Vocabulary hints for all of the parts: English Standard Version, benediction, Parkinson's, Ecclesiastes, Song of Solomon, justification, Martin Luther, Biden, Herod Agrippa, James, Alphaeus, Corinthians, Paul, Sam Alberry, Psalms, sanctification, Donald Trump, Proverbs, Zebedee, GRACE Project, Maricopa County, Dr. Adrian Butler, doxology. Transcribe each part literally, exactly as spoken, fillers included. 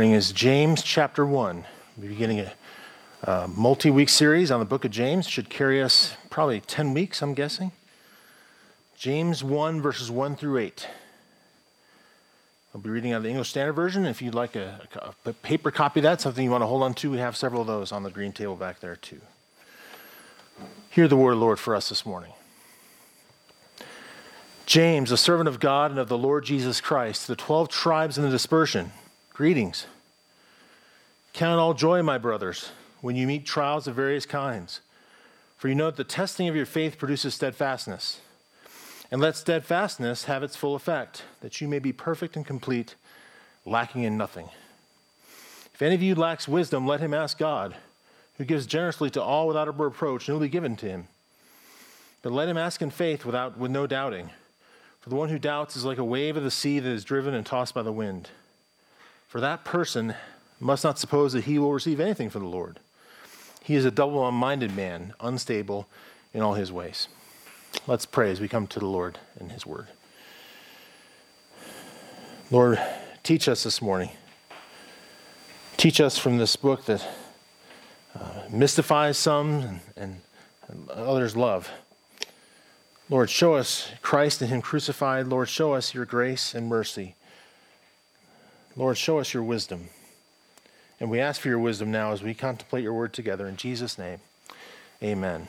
Is James chapter one. We're beginning a uh, multi-week series on the book of James. Should carry us probably ten weeks, I'm guessing. James one, verses one through eight. I'll be reading out of the English Standard Version. If you'd like a, a, a paper copy of that, something you want to hold on to, we have several of those on the green table back there too. Hear the word of the Lord for us this morning. James, a servant of God and of the Lord Jesus Christ, to the twelve tribes in the dispersion, greetings. Count it all joy, my brothers, when you meet trials of various kinds, for you know that the testing of your faith produces steadfastness. And let steadfastness have its full effect, that you may be perfect and complete, lacking in nothing. If any of you lacks wisdom, let him ask God, who gives generously to all without a reproach, and it will be given to him. But let him ask in faith without, with no doubting, for the one who doubts is like a wave of the sea that is driven and tossed by the wind. For that person must not suppose that he will receive anything from the Lord. He is a double-minded man, unstable in all his ways. Let's pray as we come to the Lord and his word. Lord, teach us this morning. Teach us from this book that uh, mystifies some and, and others love. Lord, show us Christ and him crucified. Lord, show us your grace and mercy. Lord, show us your wisdom. And we ask for your wisdom now as we contemplate your word together. In Jesus' name, amen.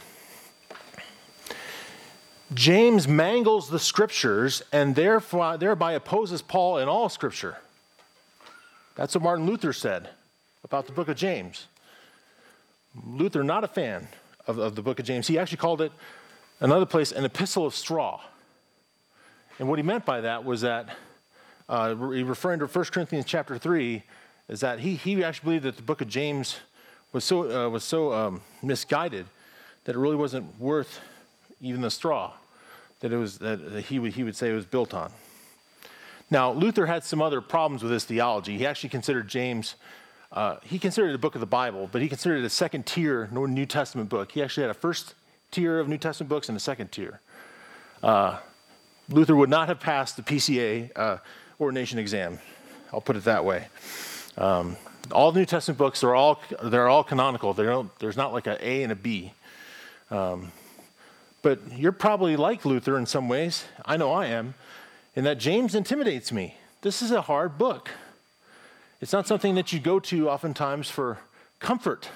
James mangles the scriptures and thereby, thereby opposes Paul in all scripture. That's what Martin Luther said about the book of James. Luther, not a fan of, of the book of James. He actually called it, another place, an epistle of straw. And what he meant by that was that Uh, referring to First Corinthians chapter three, is that he he actually believed that the book of James was so uh, was so um, misguided that it really wasn't worth even the straw that it was that he would he would say it was built on. Now Luther had some other problems with his theology. He actually considered James uh, he considered it a book of the Bible, but he considered it a second tier New Testament book. He actually had a first tier of New Testament books and a second tier. Uh, Luther would not have passed the P C A. Uh, ordination exam. I'll put it that way. Um, all the New Testament books are all they're all canonical. They don't, there's not like an A and a B. Um, but you're probably like Luther in some ways. I know I am. In that James intimidates me. This is a hard book. It's not something that you go to oftentimes for comfort.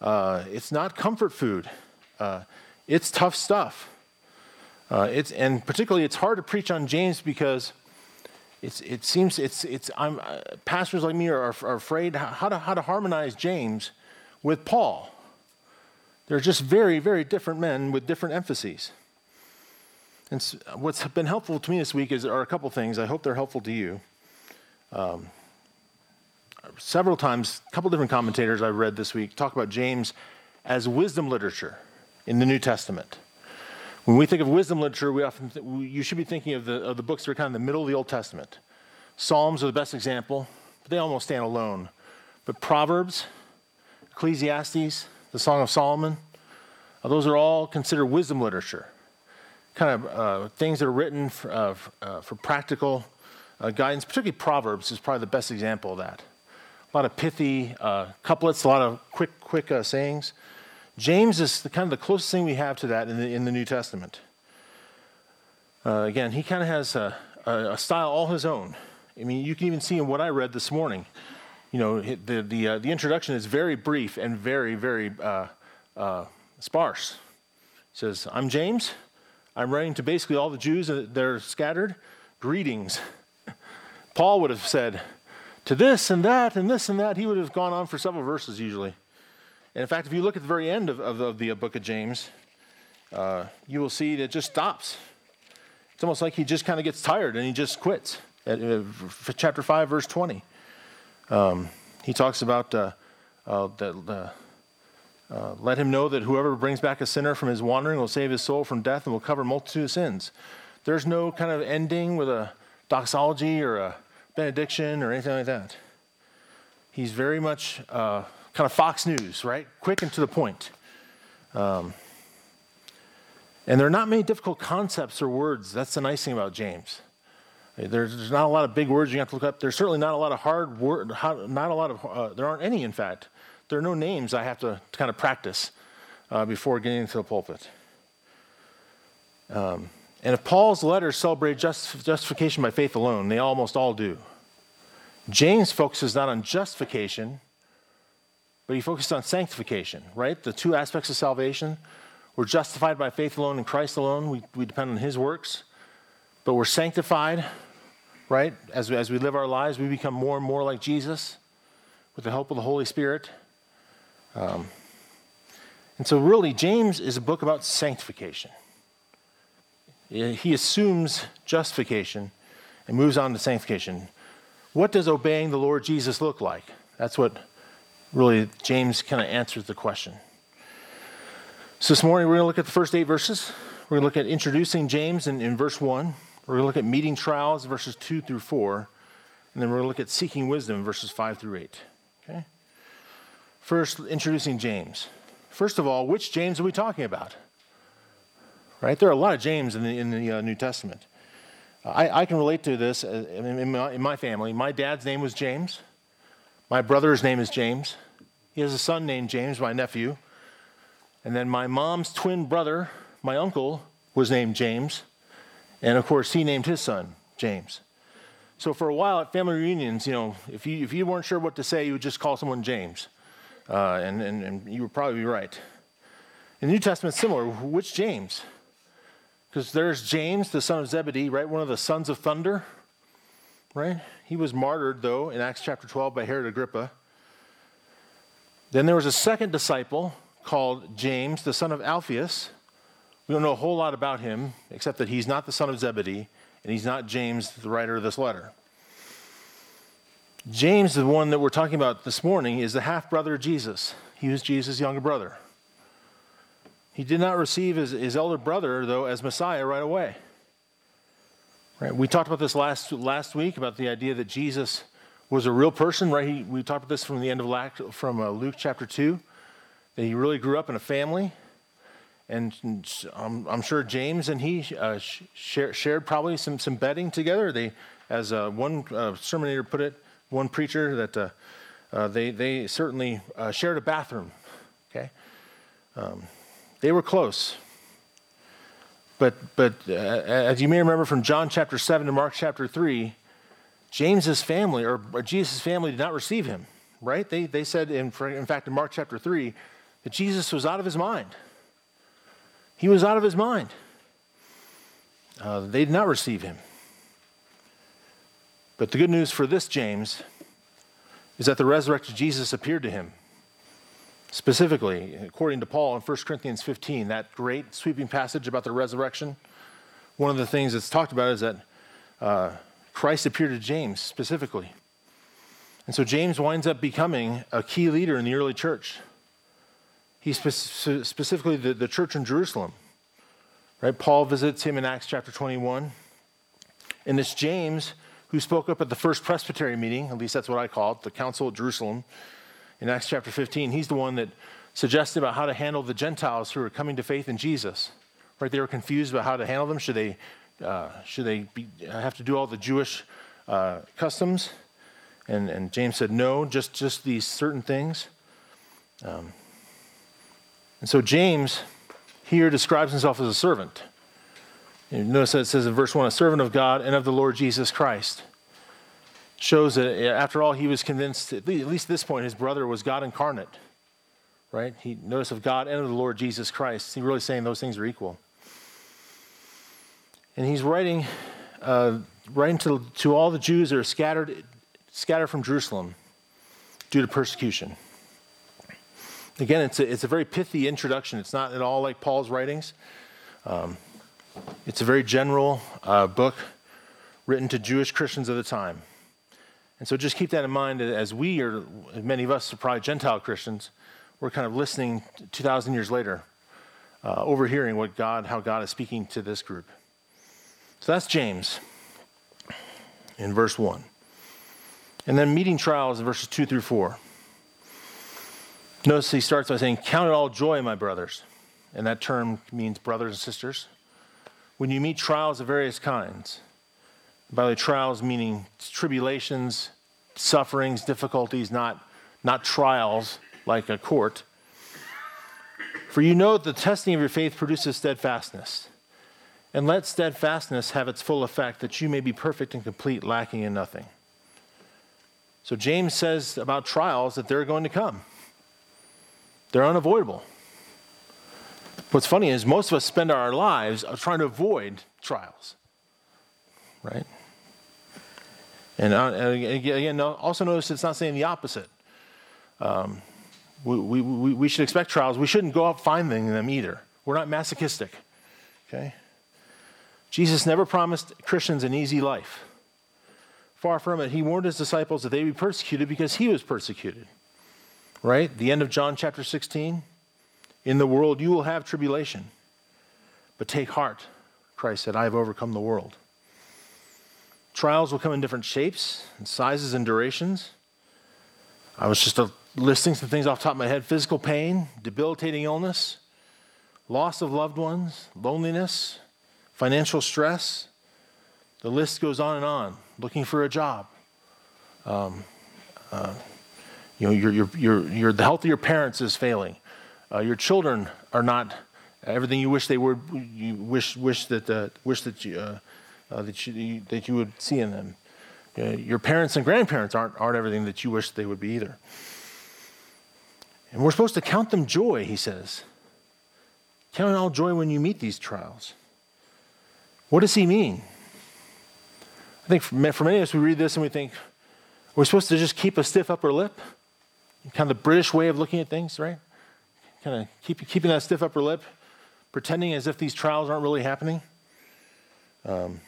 Uh, it's not comfort food. Uh, it's tough stuff. Uh, it's and particularly it's hard to preach on James because It's, it seems it's it's I'm, uh, pastors like me are, are, are afraid how to how to harmonize James with Paul. They're just very very different men with different emphases. And so what's been helpful to me this week is are a couple things. I hope they're helpful to you. Um, several times, a couple different commentators I've read this week talk about James as wisdom literature in the New Testament. When we think of wisdom literature, we often th- you should be thinking of the of the books that are kind of in the middle of the Old Testament. Psalms are the best example, but they almost stand alone. But Proverbs, Ecclesiastes, the Song of Solomon, uh, those are all considered wisdom literature, kind of uh, things that are written for, uh, for, uh, for practical uh, guidance. Particularly Proverbs is probably the best example of that. A lot of pithy uh, couplets, a lot of quick quick uh, sayings. James is the, kind of the closest thing we have to that in the, in the New Testament. Uh, again, he kind of has a, a, a style all his own. I mean, you can even see in what I read this morning. You know, the the, uh, the introduction is very brief and very, very uh, uh, sparse. He says, I'm James. I'm writing to basically all the Jews that are scattered. Greetings. Paul would have said, to this and that and this and that. He would have gone on for several verses usually. And in fact, if you look at the very end of, of, of the book of James, uh, you will see that it just stops. It's almost like he just kind of gets tired and he just quits. At uh, chapter five, verse twenty, um, he talks about uh, uh, that uh, uh, let him know that whoever brings back a sinner from his wandering will save his soul from death and will cover a multitude of sins. There's no kind of ending with a doxology or a benediction or anything like that. He's very much... Uh, Kind of Fox News, right? Quick and to the point. Um, and there are not many difficult concepts or words. That's the nice thing about James. There's, there's not a lot of big words you have to look up. There's certainly not a lot of hard word, not a lot of, uh, there aren't any, in fact. There are no names I have to, to kind of practice uh, before getting into the pulpit. Um, and if Paul's letters celebrate just, justification by faith alone, they almost all do. James focuses not on justification, but he focuses on sanctification, right? The two aspects of salvation. We're justified by faith alone in Christ alone. We, we depend on his works. But we're sanctified, right? As we, as we live our lives, we become more and more like Jesus with the help of the Holy Spirit. Um, and so really, James is a book about sanctification. He assumes justification and moves on to sanctification. What does obeying the Lord Jesus look like? That's what really James kind of answers the question. So this morning, we're going to look at the first eight verses. We're going to look at introducing James in, in verse one. We're going to look at meeting trials, verses two through four. And then we're going to look at seeking wisdom, verses five through eight. Okay? First, introducing James. First of all, which James are we talking about? Right? There are a lot of James in the, in the uh, New Testament. Uh, I, I can relate to this uh, in, in, my, in my family. My dad's name was James. My brother's name is James. He has a son named James, my nephew. And then my mom's twin brother, my uncle, was named James. And of course, he named his son James. So for a while at family reunions, you know, if you if you weren't sure what to say, you would just call someone James. Uh, and, and, and you would probably be right. In the New Testament, similar. Which James? Because there's James, the son of Zebedee, right? One of the sons of thunder, right? He was martyred, though, in Acts chapter twelve by Herod Agrippa. Then there was a second disciple called James, the son of Alphaeus. We don't know a whole lot about him, except that he's not the son of Zebedee, and he's not James, the writer of this letter. James, the one that we're talking about this morning, is the half-brother of Jesus. He was Jesus' younger brother. He did not receive his, his elder brother, though, as Messiah right away. Right? We talked about this last last week, about the idea that Jesus was a real person, right? He, we talked about this from the end of from uh, Luke chapter two, that he really grew up in a family. And I'm, I'm sure James and he uh, share, shared probably some, some bedding together. They, as uh, one uh, sermonator put it, one preacher, that uh, uh, they they certainly uh, shared a bathroom. Okay, um, they were close. But but uh, as you may remember from John chapter seven to Mark chapter three, James's family or, or Jesus' family did not receive him. Right? They they said in in fact in Mark chapter three that Jesus was out of his mind. He was out of his mind. Uh, they did not receive him. But the good news for this James is that the resurrected Jesus appeared to him. Specifically, according to Paul in First Corinthians fifteen, that great sweeping passage about the resurrection, one of the things that's talked about is that uh, Christ appeared to James specifically. And so James winds up becoming a key leader in the early church. He's spe- specifically the, the church in Jerusalem, right? Paul visits him in Acts chapter twenty-one. And it's James who spoke up at the first presbytery meeting, at least that's what I call it, the Council of Jerusalem, in Acts chapter fifteen. He's the one that suggested about how to handle the Gentiles who were coming to faith in Jesus, right? They were confused about how to handle them. Should they uh, should they be, have to do all the Jewish uh, customs? And, and James said, no, just, just these certain things. Um And so James here describes himself as a servant. You notice that it says in verse one, a servant of God and of the Lord Jesus Christ. Shows that after all, he was convinced, at least at this point, his brother was God incarnate, right? He notice of God and of the Lord Jesus Christ. He's really saying those things are equal. And he's writing, uh, writing to, to all the Jews that are scattered, scattered from Jerusalem due to persecution. Again, it's a, it's a very pithy introduction. It's not at all like Paul's writings. Um, it's a very general uh, book written to Jewish Christians of the time. And so just keep that in mind as we, or many of us are probably Gentile Christians, we're kind of listening two thousand years later, uh, overhearing what God, how God is speaking to this group. So that's James in verse one. And then meeting trials in verses two through four. Notice he starts by saying, count it all joy, my brothers. And that term means brothers and sisters. When you meet trials of various kinds, By the way, trials meaning tribulations, sufferings, difficulties, not, not trials like a court. For you know that the testing of your faith produces steadfastness. And let steadfastness have its full effect, that you may be perfect and complete, lacking in nothing. So James says about trials that they're going to come. They're unavoidable. What's funny is most of us spend our lives trying to avoid trials, right? And, uh, and again, also notice it's not saying the opposite. Um, we, we, we, we should expect trials. We shouldn't go out finding them either. We're not masochistic, okay? Jesus never promised Christians an easy life. Far from it, he warned his disciples that they would be persecuted because he was persecuted, right? The end of John chapter sixteen, in the world you will have tribulation, but take heart, Christ said, I have overcome the world. Trials will come in different shapes and sizes and durations. I was just listing some things off the top of my head. Physical pain, debilitating illness, loss of loved ones, loneliness, financial stress. The list goes on and on. Looking for a job. Um, uh, you know, your, your, your, your, the health of your parents is failing. Uh, your children are not everything you wish they were. You wish wish that uh, wish that you. Uh, Uh, that, you, that you would see in them. Uh, your parents and grandparents aren't, aren't everything that you wish they would be either. And we're supposed to count them joy, he says. Count all joy when you meet these trials. What does he mean? I think for, for many of us, we read this and we think, we're supposed to just keep a stiff upper lip? Kind of the British way of looking at things, right? Kind of keep, keeping that stiff upper lip, pretending as if these trials aren't really happening. Um,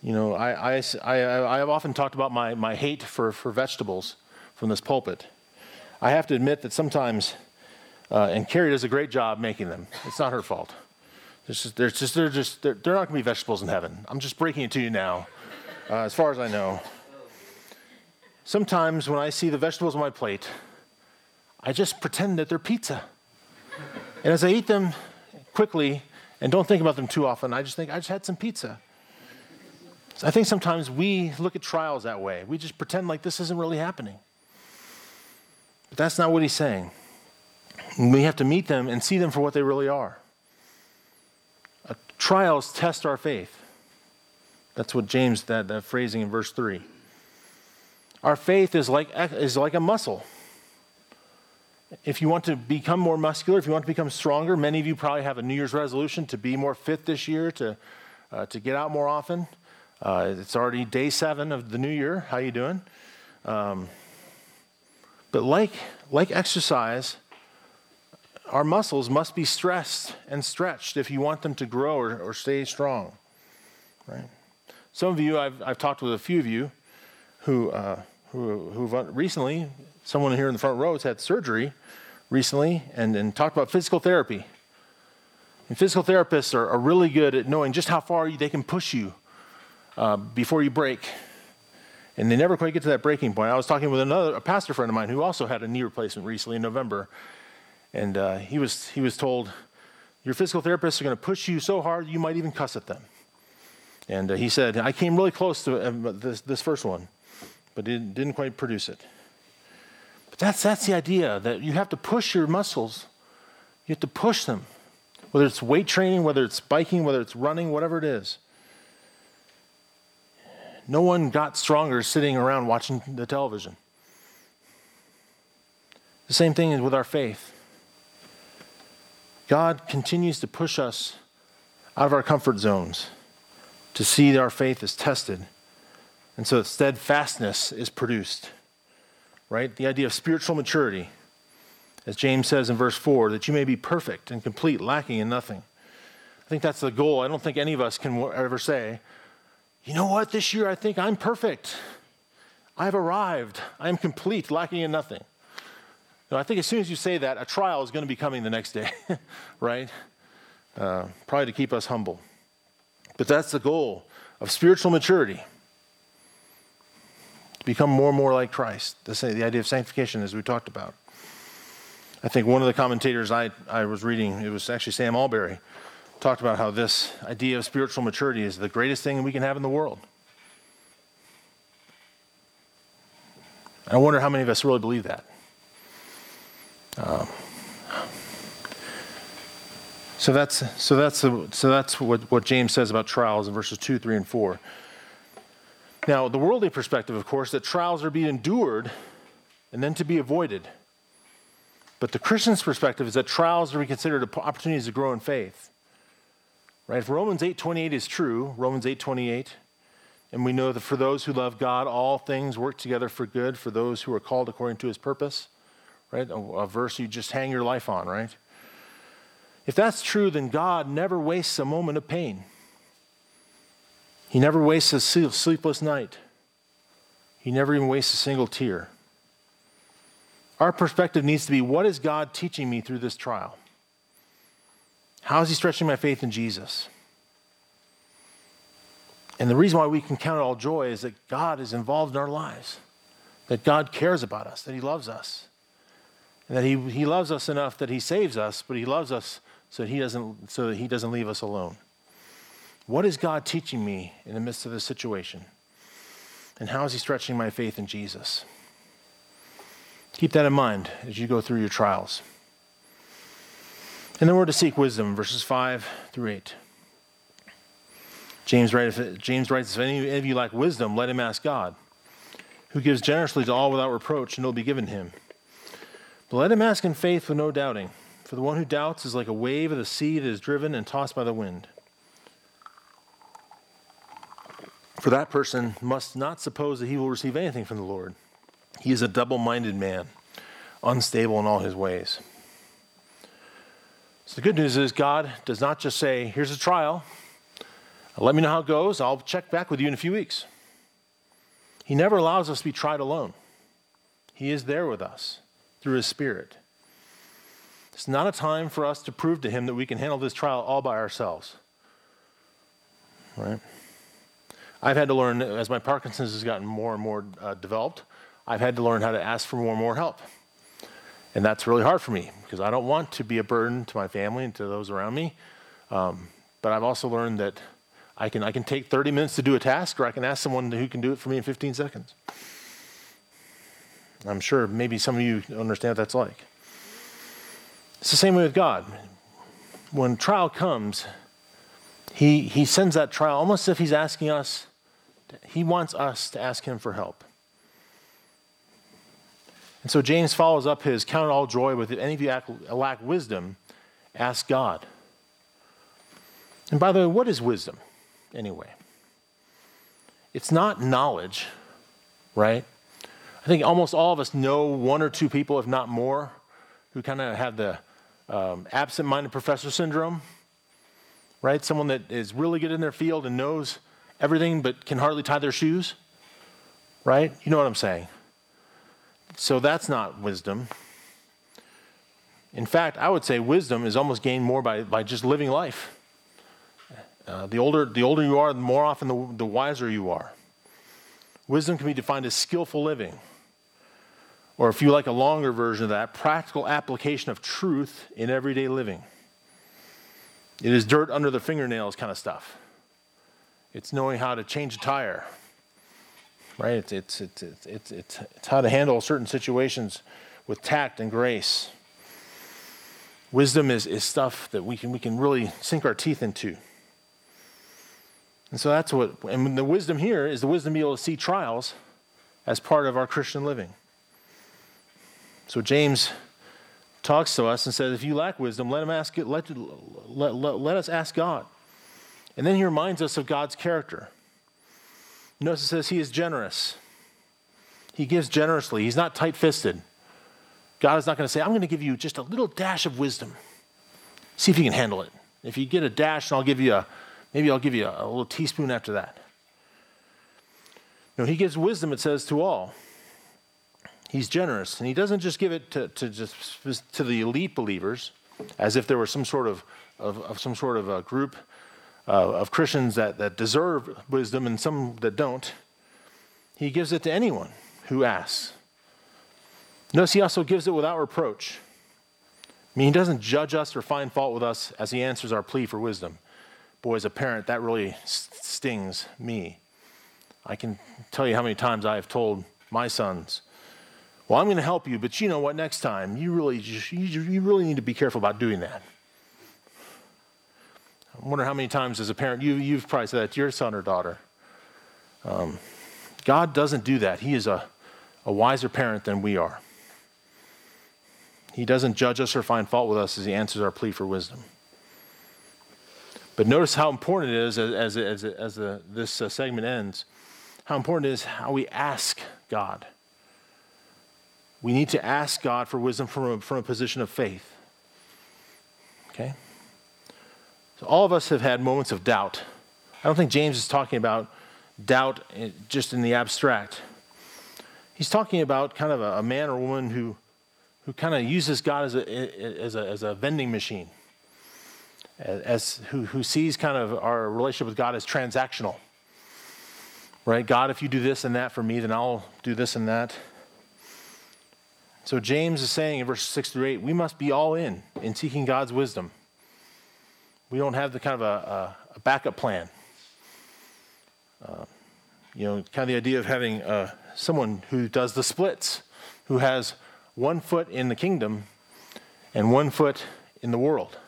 You know, I, I, I, I've often talked about my, my hate for, for vegetables from this pulpit. I have to admit that sometimes, uh, and Carrie does a great job making them. It's not her fault. There's just, there's just, they're just they're, they're not going to be vegetables in heaven. I'm just breaking it to you now, uh, as far as I know. Sometimes when I see the vegetables on my plate, I just pretend that they're pizza. And as I eat them quickly and don't think about them too often, I just think, I just had some pizza. I think sometimes we look at trials that way. We just pretend like this isn't really happening. But that's not what he's saying. We have to meet them and see them for what they really are. Uh, trials test our faith. That's what James, that, that phrasing in verse three. Our faith is like, is like a muscle. If you want to become more muscular, if you want to become stronger, many of you probably have a New Year's resolution to be more fit this year, to, uh, to get out more often. Uh, it's already day seven of the new year. How you doing? Um, but like like exercise, our muscles must be stressed and stretched if you want them to grow or, or stay strong. Right? Some of you, I've I've talked with a few of you, who uh, who who've recently, someone here in the front row has had surgery recently, and and talked about physical therapy. And physical therapists are, are really good at knowing just how far they can push you. Uh, before you break, and they never quite get to that breaking point. I was talking with another a pastor friend of mine who also had a knee replacement recently in November, and uh, he was he was told, your physical therapists are going to push you so hard you might even cuss at them. And uh, he said, I came really close to uh, this, this first one, but didn't didn't quite produce it. But that's that's the idea, that you have to push your muscles, you have to push them, whether it's weight training, whether it's biking, whether it's running, whatever it is. No one got stronger sitting around watching the television. The same thing is with our faith. God continues to push us out of our comfort zones to see that our faith is tested. And so steadfastness is produced, right? The idea of spiritual maturity, as James says in verse four, that you may be perfect and complete, lacking in nothing. I think that's the goal. I don't think any of us can ever say, you know what, this year I think I'm perfect. I've arrived. I'm complete, lacking in nothing. Now, I think as soon as you say that, a trial is going to be coming the next day, right? Uh, probably to keep us humble. But that's the goal of spiritual maturity, to become more and more like Christ. The, the idea of sanctification, as we talked about. I think one of the commentators I, I was reading, it was actually Sam Alberry, talked about how this idea of spiritual maturity is the greatest thing we can have in the world. I wonder how many of us really believe that. Um, so that's so that's so that's what, what James says about trials in verses two, three, and four. Now, the worldly perspective, of course, that trials are to be endured and then to be avoided. But the Christian's perspective is that trials are considered opportunities to grow in faith. Right? If Romans eight twenty-eight is true, Romans eight twenty-eight, and we know that for those who love God, all things work together for good for those who are called according to his purpose, right? A, a verse you just hang your life on, right? If that's true, then God never wastes a moment of pain. He never wastes a sleepless night. He never even wastes a single tear. Our perspective needs to be, what is God teaching me through this trial? How is he stretching my faith in Jesus? And the reason why we can count it all joy is that God is involved in our lives, that God cares about us, that he loves us, and that he, he loves us enough that he saves us, but he loves us so that he doesn't, so that he doesn't leave us alone. What is God teaching me in the midst of this situation? And how is he stretching my faith in Jesus? Keep that in mind as you go through your trials. And then we're to seek wisdom, verses five through eight. James writes, if any of you lack wisdom, let him ask God, who gives generously to all without reproach, and it will be given him. But let him ask in faith with no doubting, for the one who doubts is like a wave of the sea that is driven and tossed by the wind. For that person must not suppose that he will receive anything from the Lord. He is a double-minded man, unstable in all his ways. So the good news is God does not just say, here's a trial. Let me know how it goes. I'll check back with you in a few weeks. He never allows us to be tried alone. He is there with us through his Spirit. It's not a time for us to prove to him that we can handle this trial all by ourselves. Right? I've had to learn, as my Parkinson's has gotten more and more uh, developed, I've had to learn how to ask for more and more help. And that's really hard for me because I don't want to be a burden to my family and to those around me. Um, but I've also learned that I can I can take thirty minutes to do a task, or I can ask someone who can do it for me in fifteen seconds. I'm sure maybe some of you understand what that's like. It's the same way with God. When trial comes, he, he sends that trial almost as if he's asking us, to, he wants us to ask him for help. And so James follows up his count all joy with, if any of you lack wisdom, ask God. And by the way, what is wisdom anyway? It's not knowledge, right? I think almost all of us know one or two people, if not more, who kind of have the um, absent-minded professor syndrome, right? Someone that is really good in their field and knows everything but can hardly tie their shoes, right? You know what I'm saying. So that's not wisdom. In fact, I would say wisdom is almost gained more by, by just living life. Uh, the older the older you are, the more often the, the wiser you are. Wisdom can be defined as skillful living. Or if you like a longer version of that, practical application of truth in everyday living. It is dirt under the fingernails kind of stuff. It's knowing how to change a tire. Right, it's it's, it's it's it's it's it's how to handle certain situations with tact and grace. Wisdom is is stuff that we can we can really sink our teeth into. And so that's what, and the wisdom here is the wisdom to be able to see trials as part of our Christian living. So James talks to us and says, if you lack wisdom, let him ask it. Let let, let let us ask God. And then he reminds us of God's character. Notice it says he is generous. He gives generously. He's not tight-fisted. God is not going to say, I'm going to give you just a little dash of wisdom. See if you can handle it. If you get a dash, and I'll give you a, maybe I'll give you a, a little teaspoon after that. No, he gives wisdom, it says, to all. He's generous. And he doesn't just give it to, to just to the elite believers, as if there were some sort of, of, of some sort of a group Uh, of Christians that, that deserve wisdom and some that don't. He gives it to anyone who asks. Notice he also gives it without reproach. I mean, he doesn't judge us or find fault with us as he answers our plea for wisdom. Boy, as a parent, that really stings me. I can tell you how many times I have told my sons, well, I'm going to help you, but you know what, next time, you really just, you, you really need to be careful about doing that. I wonder how many times as a parent, you, you've probably said that to your son or daughter. Um, God doesn't do that. He is a, a wiser parent than we are. He doesn't judge us or find fault with us as he answers our plea for wisdom. But notice how important it is, as, as, as, as the, this segment ends, how important it is how we ask God. We need to ask God for wisdom from a, from a position of faith. Okay? So all of us have had moments of doubt. I don't think James is talking about doubt just in the abstract. He's talking about kind of a, a man or woman who, who kind of uses God as a, as a, as a vending machine. As who, who sees kind of our relationship with God as transactional, right? God, if you do this and that for me, then I'll do this and that. So James is saying in verses six through eight, we must be all in in seeking God's wisdom. We don't have the kind of a, a, a backup plan. Uh, you know, kind of the idea of having uh, someone who does the splits, who has one foot in the kingdom and one foot in the world.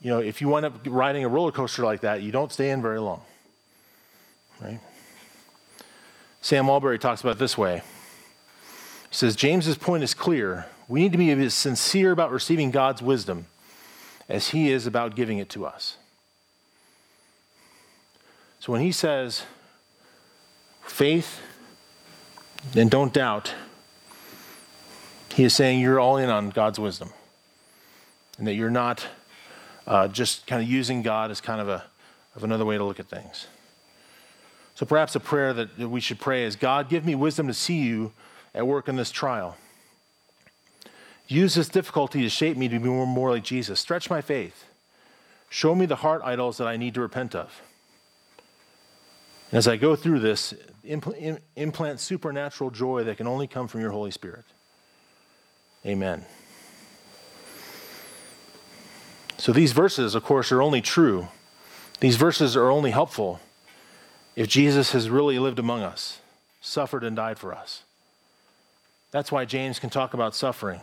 You know, if you wind up riding a roller coaster like that, you don't stay in very long, right? Sam Alberry talks about it this way. He says, James's point is clear. We need to be as sincere about receiving God's wisdom as he is about giving it to us. So when he says faith and don't doubt, he is saying you're all in on God's wisdom and that you're not Uh, just kind of using God as kind of a of another way to look at things. So perhaps a prayer that, that we should pray is, God, give me wisdom to see you at work in this trial. Use this difficulty to shape me to be more, more like Jesus. Stretch my faith. Show me the heart idols that I need to repent of. And as I go through this, impl- implant supernatural joy that can only come from your Holy Spirit. Amen. So these verses, of course, are only true. These verses are only helpful if Jesus has really lived among us, suffered and died for us. That's why James can talk about suffering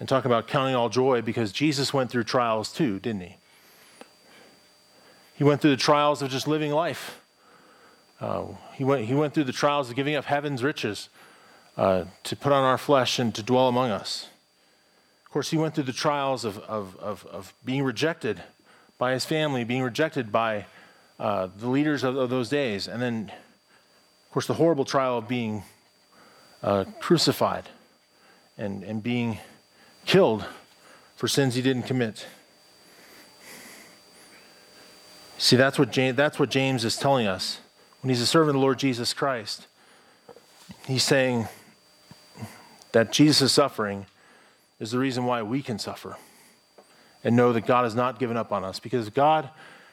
and talk about counting all joy, because Jesus went through trials too, didn't he? He went through the trials of just living life. Uh, he went, he went through the trials of giving up heaven's riches uh, to put on our flesh and to dwell among us. Of course, he went through the trials of, of, of, of being rejected by his family, being rejected by uh, the leaders of, of those days, and then, of course, the horrible trial of being uh, crucified and, and being killed for sins he didn't commit. See, that's what James, that's what James is telling us. When he's a servant of the Lord Jesus Christ, he's saying that Jesus' suffering is the reason why we can suffer and know that God has not given up on us, because if God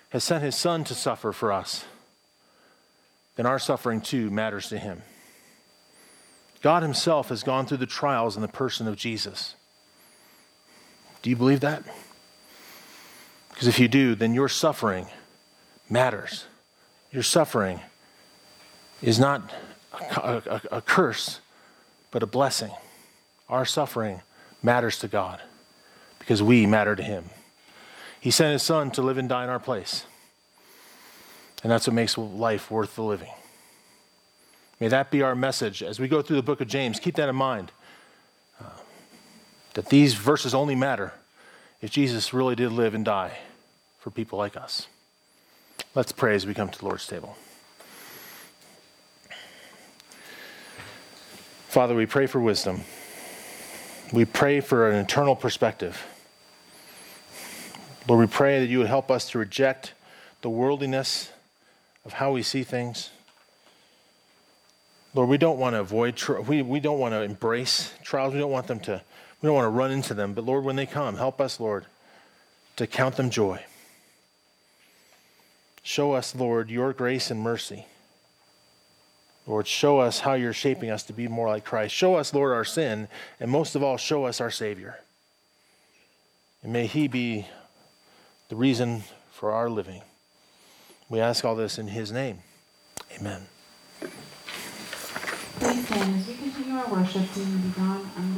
has sent his son to suffer for us, then our suffering too matters to him. God himself has gone through the trials in the person of Jesus. Do you believe that? Because if you do, then your suffering matters. Your suffering is not a, a, a curse, but a blessing. Our suffering matters to God because we matter to him. He sent his son to live and die in our place. And that's what makes life worth the living. May that be our message as we go through the book of James. Keep that in mind, uh, that these verses only matter if Jesus really did live and die for people like us. Let's pray as we come to the Lord's table. Father, we pray for wisdom. We pray for an eternal perspective. Lord, we pray that you would help us to reject the worldliness of how we see things. Lord, we don't want to avoid, tri- we, we don't want to embrace trials. We don't want them to, we don't want to run into them. But Lord, when they come, help us, Lord, to count them joy. Show us, Lord, your grace and mercy. Lord, show us how you're shaping us to be more like Christ. Show us, Lord, our sin, and most of all, show us our Savior. And may he be the reason for our living. We ask all this in his name. Amen. Please stand as we continue our worship.